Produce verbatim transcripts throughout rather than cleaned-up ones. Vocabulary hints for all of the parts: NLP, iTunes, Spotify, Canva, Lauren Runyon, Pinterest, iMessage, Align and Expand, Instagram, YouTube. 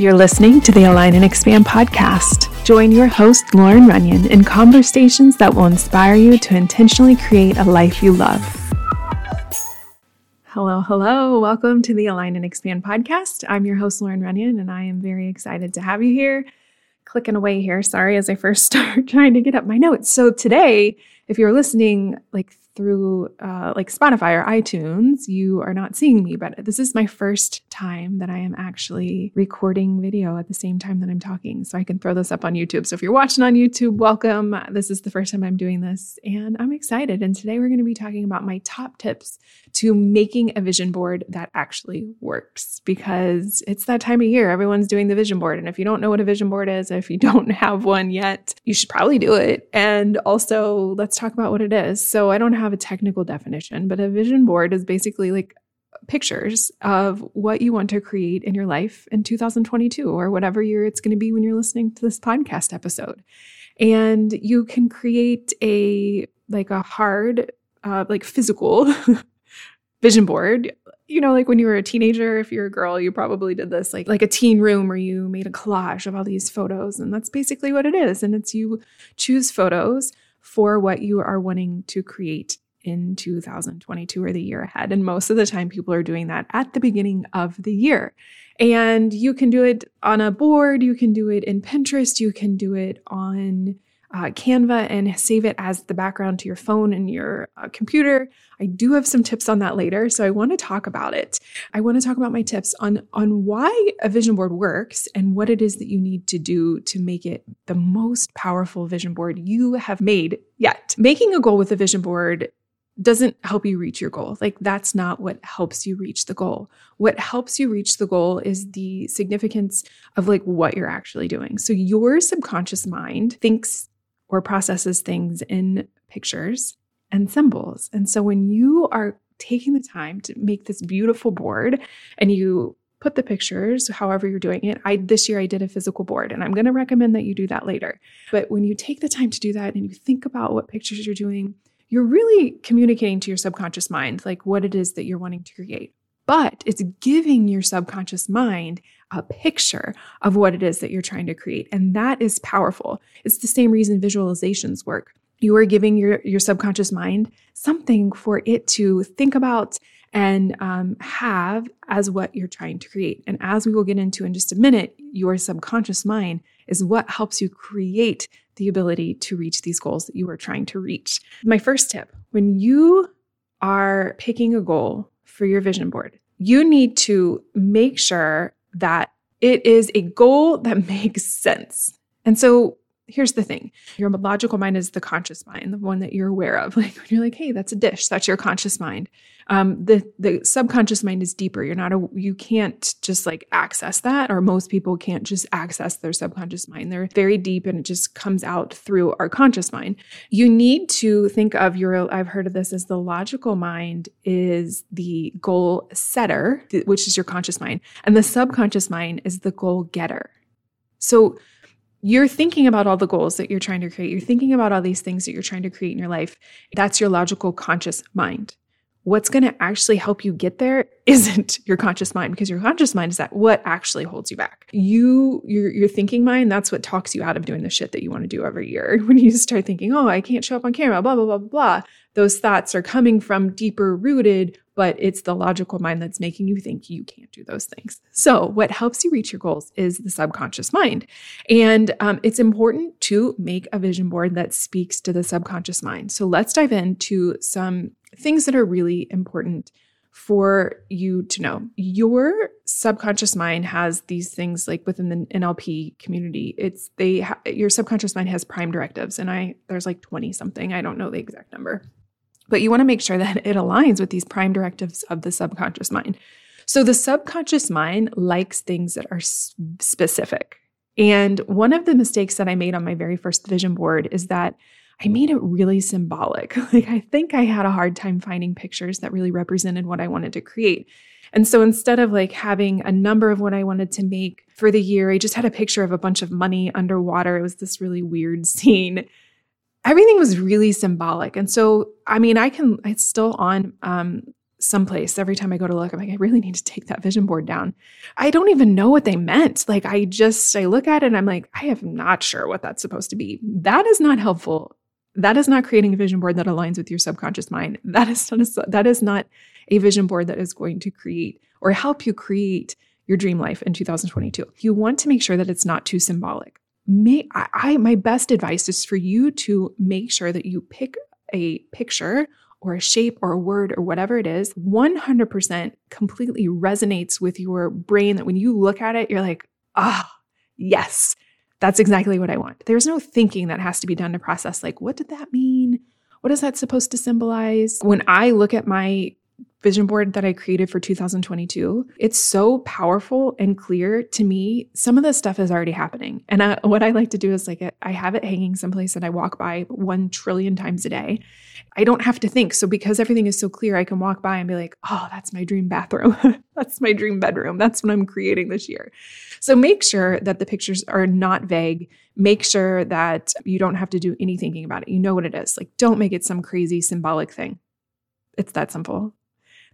You're listening to the Align and Expand podcast. Join your host, Lauren Runyon, in conversations that will inspire you to intentionally create a life you love. Hello, hello. Welcome to the Align and Expand podcast. I'm your host, Lauren Runyon, and I am very excited to have you here. Clicking away here, sorry, as I first start trying to get up my notes. So today, if you're listening like through uh, like Spotify or iTunes, you are not seeing me, but this is my first time that I am actually recording video at the same time that I'm talking, so I can throw this up on YouTube. So if you're watching on YouTube, welcome. This is the first time I'm doing this, and I'm excited. And today we're going to be talking about my top tips to making a vision board that actually works, because it's that time of year. Everyone's doing the vision board, and if you don't know what a vision board is, if you don't have one yet, you should probably do it. And also, let's talk about what it is. So I don't have a technical definition, but a vision board is basically like pictures of what you want to create in your life in two thousand twenty-two or whatever year it's going to be when you're listening to this podcast episode. And you can create a like a hard, uh, like physical vision board. You know, like when you were a teenager, if you're a girl, you probably did this, like, like a teen room where you made a collage of all these photos. And that's basically what it is. And it's you choose photos for what you are wanting to create in two thousand twenty-two or the year ahead. And most of the time people are doing that at the beginning of the year. And you can do it on a board. You can do it in Pinterest. You can do it on uh, Canva and save it as the background to your phone and your uh, computer. I do have some tips on that later. So I want to talk about it. I want to talk about my tips on, on why a vision board works and what it is that you need to do to make it the most powerful vision board you have made yet. Making a goal with a vision board doesn't help you reach your goal. Like that's not what helps you reach the goal. What helps you reach the goal is the significance of like what you're actually doing. So your subconscious mind thinks or processes things in pictures and symbols. And so when you are taking the time to make this beautiful board and you put the pictures, however you're doing it. I, this year I did a physical board, and I'm going to recommend that you do that later. But when you take the time to do that and you think about what pictures you're doing, you're really communicating to your subconscious mind, like what it is that you're wanting to create, but it's giving your subconscious mind a picture of what it is that you're trying to create. And that is powerful. It's the same reason visualizations work. You are giving your, your subconscious mind something for it to think about and um, have as what you're trying to create. And as we will get into in just a minute, your subconscious mind is what helps you create the ability to reach these goals that you are trying to reach. My first tip, when you are picking a goal for your vision board, you need to make sure that it is a goal that makes sense. And so here's the thing. Your logical mind is the conscious mind, the one that you're aware of. Like when you're like, hey, that's a dish, that's your conscious mind. Um, the, the subconscious mind is deeper. You're not, a, you can't just like access that, or most people can't just access their subconscious mind. They're very deep and it just comes out through our conscious mind. You need to think of your, I've heard of this as the logical mind is the goal setter, which is your conscious mind. And the subconscious mind is the goal getter. So you're thinking about all the goals that you're trying to create. You're thinking about all these things that you're trying to create in your life. That's your logical conscious mind. What's going to actually help you get there isn't your conscious mind, because your conscious mind is that what actually holds you back. You, your, your thinking mind, that's what talks you out of doing the shit that you want to do every year. When you start thinking, oh, I can't show up on camera, blah, blah, blah, blah. Those thoughts are coming from deeper rooted, but it's the logical mind that's making you think you can't do those things. So what helps you reach your goals is the subconscious mind. And um, it's important to make a vision board that speaks to the subconscious mind. So let's dive into some things that are really important for you to know. Your subconscious mind has these things like within the N L P community, it's they, ha- your subconscious mind has prime directives. And I, there's like twenty something, I don't know the exact number, but you want to make sure that it aligns with these prime directives of the subconscious mind. So the subconscious mind likes things that are s- specific. And one of the mistakes that I made on my very first vision board is that I made it really symbolic. Like I think I had a hard time finding pictures that really represented what I wanted to create. And so instead of like having a number of what I wanted to make for the year, I just had a picture of a bunch of money underwater. It was this really weird scene. Everything was really symbolic. And so, I mean, I can, it's still on um, someplace. Every time I go to look, I'm like, I really need to take that vision board down. I don't even know what they meant. Like I just, I look at it and I'm like, I am not sure what that's supposed to be. That is not helpful. That is not creating a vision board that aligns with your subconscious mind. That is not a, that is not a vision board that is going to create or help you create your dream life in two thousand twenty-two. You want to make sure that it's not too symbolic. May, I, I, my best advice is for you to make sure that you pick a picture or a shape or a word or whatever it is, one hundred percent completely resonates with your brain, that when you look at it, you're like, ah, oh, yes, that's exactly what I want. There's no thinking that has to be done to process, like, what did that mean? What is that supposed to symbolize? When I look at my vision board that I created for two thousand twenty-two, it's so powerful and clear to me. Some of this stuff is already happening. And I, what I like to do is like, I have it hanging someplace that I walk by one trillion times a day. I don't have to think. So because everything is so clear, I can walk by and be like, oh, that's my dream bathroom. That's my dream bedroom. That's what I'm creating this year. So make sure that the pictures are not vague. Make sure that you don't have to do any thinking about it. You know what it is. Like, don't make it some crazy symbolic thing. It's that simple.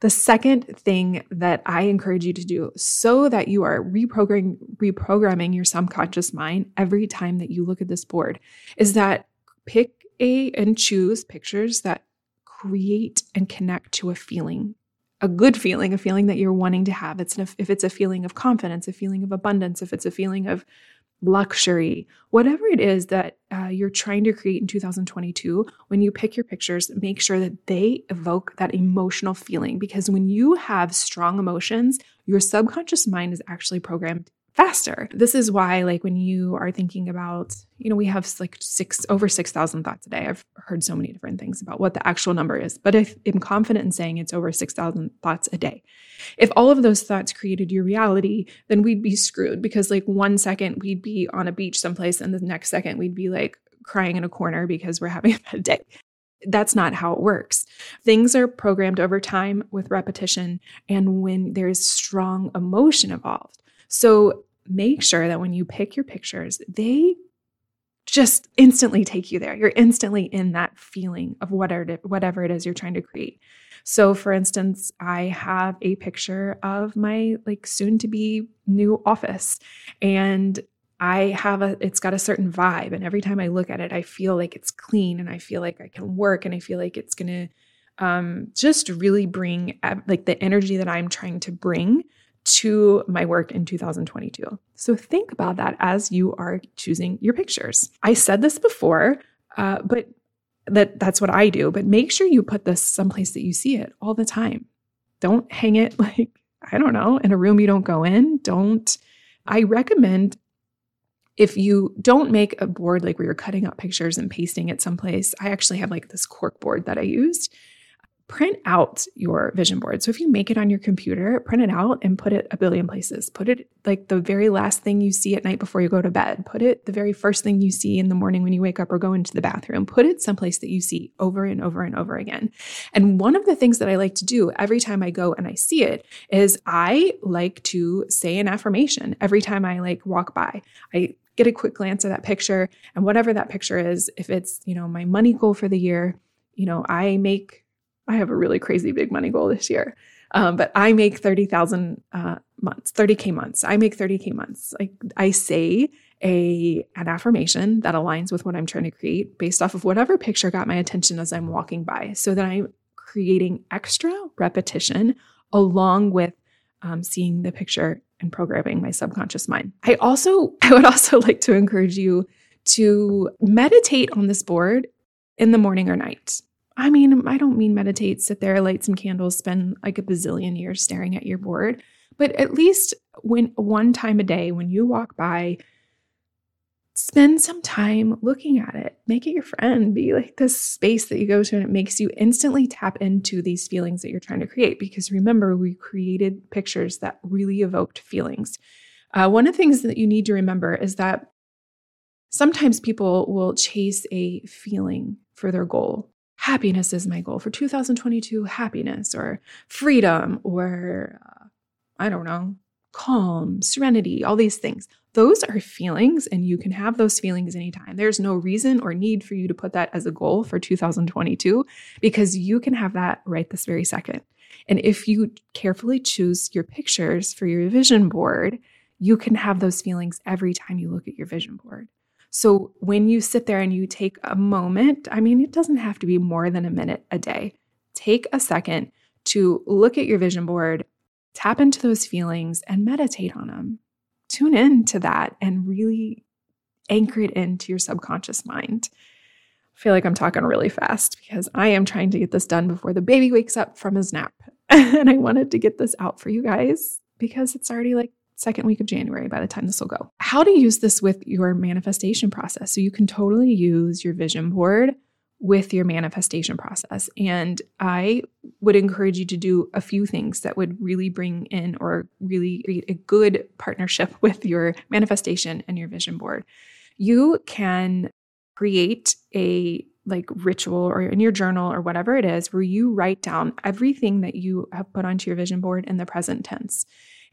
The second thing that I encourage you to do, so that you are reprogramming, reprogramming your subconscious mind every time that you look at this board, is that pick a and choose pictures that create and connect to a feeling, a good feeling, a feeling that you're wanting to have. It's an, if it's a feeling of confidence, a feeling of abundance, if it's a feeling of luxury, whatever it is that uh, you're trying to create in two thousand twenty-two, when you pick your pictures, make sure that they evoke that emotional feeling. Because when you have strong emotions, your subconscious mind is actually programmed faster. This is why, like, when you are thinking about, you know, we have like six over six thousand thoughts a day. I've heard so many different things about what the actual number is, but I am confident in saying it's over six thousand thoughts a day. If all of those thoughts created your reality, then we'd be screwed, because like one second we'd be on a beach someplace and the next second we'd be like crying in a corner because we're having a bad day. That's not how it works. Things are programmed over time with repetition, and when there's strong emotion involved. So make sure that when you pick your pictures, they just instantly take you there. You're instantly in that feeling of whatever, whatever it is you're trying to create. So for instance, I have a picture of my like soon to be new office, and I have a, it's got a certain vibe. And every time I look at it, I feel like it's clean, and I feel like I can work, and I feel like it's going to um, just really bring like the energy that I'm trying to bring to my work in two thousand twenty-two. So think about that as you are choosing your pictures. I said this before, uh, but that that's what I do. But make sure you put this someplace that you see it all the time. Don't hang it like, I don't know, in a room you don't go in. Don't. I recommend, if you don't make a board like where you're cutting out pictures and pasting it someplace, I actually have like this cork board that I used. Print out your vision board. So if you make it on your computer, print it out and put it a billion places. Put it like the very last thing you see at night before you go to bed. Put it the very first thing you see in the morning when you wake up or go into the bathroom. Put it someplace that you see over and over and over again. And one of the things that I like to do every time I go and I see it is I like to say an affirmation every time I like walk by. I get a quick glance at that picture, and whatever that picture is, if it's, you know, my money goal for the year, you know, I make I have a really crazy big money goal this year, um, but I make thirty thousand uh, months, thirty K months. I make thirty K months. Like I say a an affirmation that aligns with what I'm trying to create based off of whatever picture got my attention as I'm walking by, so that I'm creating extra repetition along with um, seeing the picture and programming my subconscious mind. I also, I would also like to encourage you to meditate on this board in the morning or night. I mean, I don't mean meditate, sit there, light some candles, spend like a bazillion years staring at your board. But at least when one time a day, when you walk by, spend some time looking at it. Make it your friend. Be like this space that you go to, and it makes you instantly tap into these feelings that you're trying to create. Because remember, we created pictures that really evoked feelings. Uh, one of the things that you need to remember is that sometimes people will chase a feeling for their goal. Happiness is my goal for two thousand twenty-two, happiness or freedom or, uh, I don't know, calm, serenity, all these things. Those are feelings, and you can have those feelings anytime. There's no reason or need for you to put that as a goal for two thousand twenty-two, because you can have that right this very second. And if you carefully choose your pictures for your vision board, you can have those feelings every time you look at your vision board. So when you sit there and you take a moment, I mean, it doesn't have to be more than a minute a day. Take a second to look at your vision board, tap into those feelings, and meditate on them. Tune in to that and really anchor it into your subconscious mind. I feel like I'm talking really fast because I am trying to get this done before the baby wakes up from his nap. And I wanted to get this out for you guys because it's already like second week of January by the time this will go. How to use this with your manifestation process. So you can totally use your vision board with your manifestation process. And I would encourage you to do a few things that would really bring in or really create a good partnership with your manifestation and your vision board. You can create a like ritual or in your journal or whatever it is, where you write down everything that you have put onto your vision board in the present tense.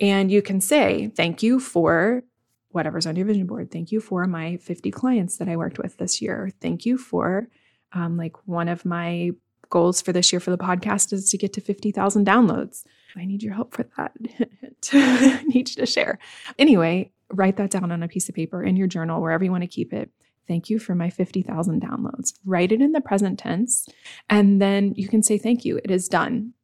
And you can say, thank you for whatever's on your vision board. Thank you for my fifty clients that I worked with this year. Thank you for um, like one of my goals for this year for the podcast is to get to fifty thousand downloads. I need your help for that. I need you to share. Anyway, write that down on a piece of paper in your journal, wherever you want to keep it. Thank you for my fifty thousand downloads. Write it in the present tense, and then you can say thank you. It is done.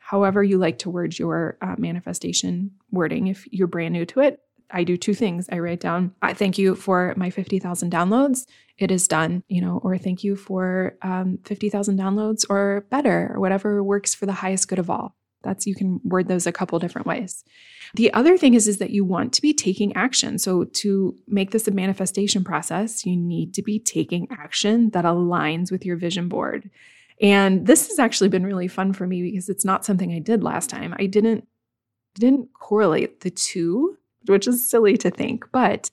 However you like to word your uh, manifestation wording. If you're brand new to it, I do two things. I write down, I thank you for my fifty thousand downloads. It is done, you know, or thank you for um, fifty thousand downloads or better, or whatever works for the highest good of all. That's, you can word those a couple different ways. The other thing is, is that you want to be taking action. So to make this a manifestation process, you need to be taking action that aligns with your vision board. And this has actually been really fun for me because it's not something I did last time. I didn't, didn't correlate the two, which is silly to think. But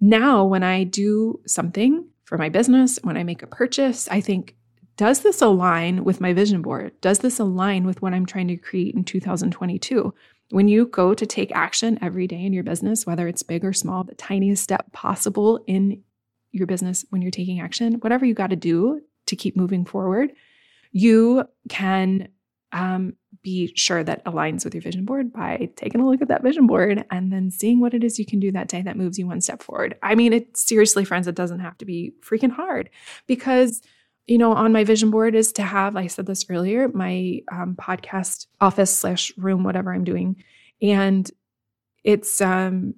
now when I do something for my business, when I make a purchase, I think, does this align with my vision board? Does this align with what I'm trying to create in two thousand twenty-two? When you go to take action every day in your business, whether it's big or small, the tiniest step possible in your business when you're taking action, whatever you got to do to keep moving forward, you can um, be sure that aligns with your vision board by taking a look at that vision board and then seeing what it is you can do that day that moves you one step forward. I mean, it seriously, friends, it doesn't have to be freaking hard because you know, on my vision board is to have, I said this earlier, my um, podcast office slash room, whatever I'm doing. And it's, um,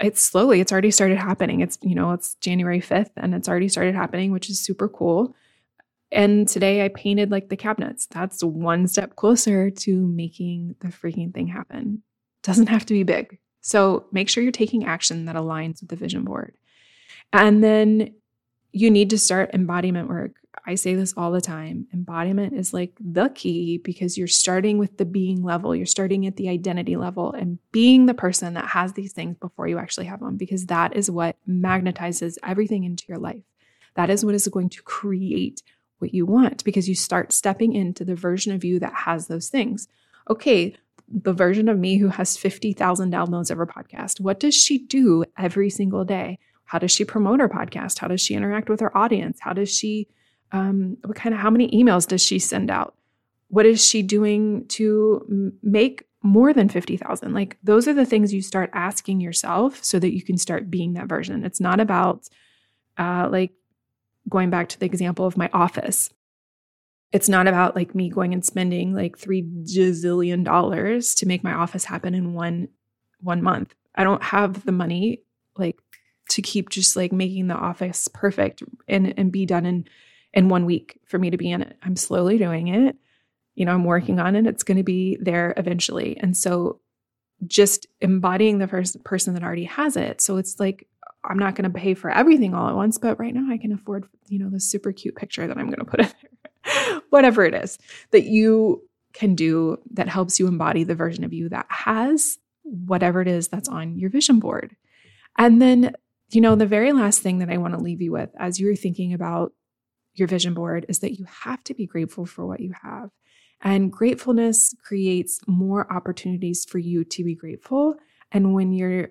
it's slowly, it's already started happening. It's, you know, it's January fifth and it's already started happening, which is super cool. And today I painted like the cabinets. That's one step closer to making the freaking thing happen. Doesn't have to be big. So make sure you're taking action that aligns with the vision board. And then you need to start embodiment work. I say this all the time. Embodiment is like the key because you're starting with the being level. You're starting at the identity level and being the person that has these things before you actually have them, because that is what magnetizes everything into your life. That is what is going to create what you want because you start stepping into the version of you that has those things. Okay, the version of me who has fifty thousand downloads of her podcast, what does she do every single day? How does she promote her podcast? How does she interact with her audience? How does she, um, what kind of, how many emails does she send out? What is she doing to make more than fifty thousand? Like those are the things you start asking yourself so that you can start being that version. It's not about uh, like going back to the example of my office. It's not about like me going and spending like three gazillion dollars to make my office happen in one, one month. I don't have the money like to keep just like making the office perfect and, and be done in, in one week for me to be in it. I'm slowly doing it. You know, I'm working on it. It's going to be there eventually. And so just embodying the first person that already has it. So it's like, I'm not going to pay for everything all at once, but right now I can afford, you know, the super cute picture that I'm going to put in there, whatever it is that you can do that helps you embody the version of you that has whatever it is that's on your vision board. And then you know, the very last thing that I want to leave you with as you're thinking about your vision board is that you have to be grateful for what you have. And gratefulness creates more opportunities for you to be grateful. And when you're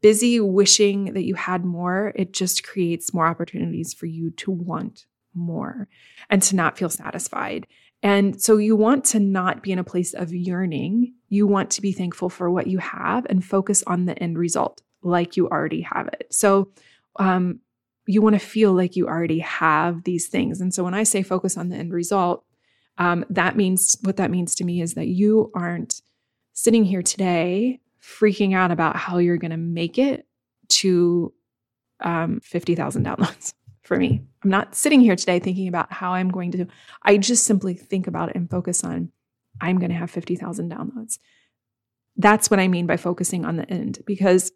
busy wishing that you had more, it just creates more opportunities for you to want more and to not feel satisfied. And so you want to not be in a place of yearning. You want to be thankful for what you have and focus on the end result like you already have it. So um, you want to feel like you already have these things. And so when I say focus on the end result, um, that means what that means to me is that you aren't sitting here today freaking out about how you're going to make it to um, fifty thousand downloads. For me, I'm not sitting here today thinking about how I'm going to do. I just simply think about it and focus on, I'm going to have fifty thousand downloads. That's what I mean by focusing on the end, because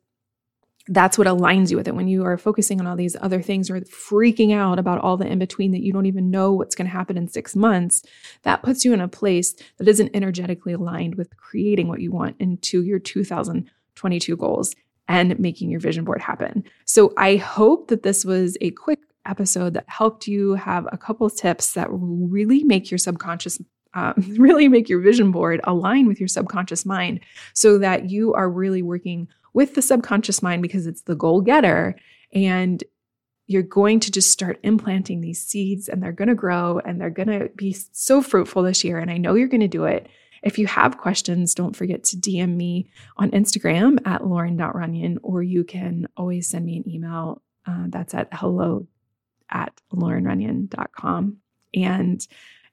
that's what aligns you with it. When you are focusing on all these other things or freaking out about all the in-between that you don't even know what's going to happen in six months, that puts you in a place that isn't energetically aligned with creating what you want into your two thousand twenty-two goals and making your vision board happen. So I hope that this was a quick episode that helped you have a couple tips that really make your subconscious, um, really make your vision board align with your subconscious mind so that you are really working with the subconscious mind because it's the goal getter, and you're going to just start implanting these seeds and they're going to grow and they're going to be so fruitful this year. And I know you're going to do it. If you have questions, don't forget to D M me on Instagram at lauren dot runyon, or you can always send me an email. Uh, that's at hello at lauren runyon dot com. And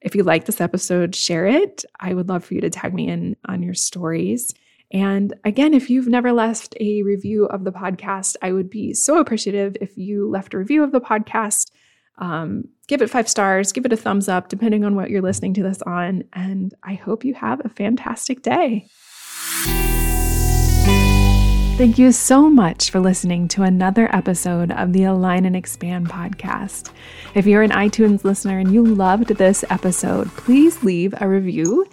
if you like this episode, share it. I would love for you to tag me in on your stories. And again, if you've never left a review of the podcast, I would be so appreciative if you left a review of the podcast. Um, give it five stars, give it a thumbs up, depending on what you're listening to this on. And I hope you have a fantastic day. Thank you so much for listening to another episode of the Align and Expand podcast. If you're an iTunes listener and you loved this episode, please leave a review.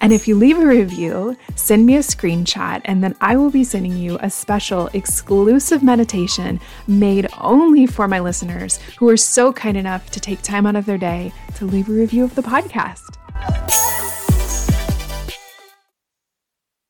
And if you leave a review, send me a screenshot, and then I will be sending you a special exclusive meditation made only for my listeners who are so kind enough to take time out of their day to leave a review of the podcast.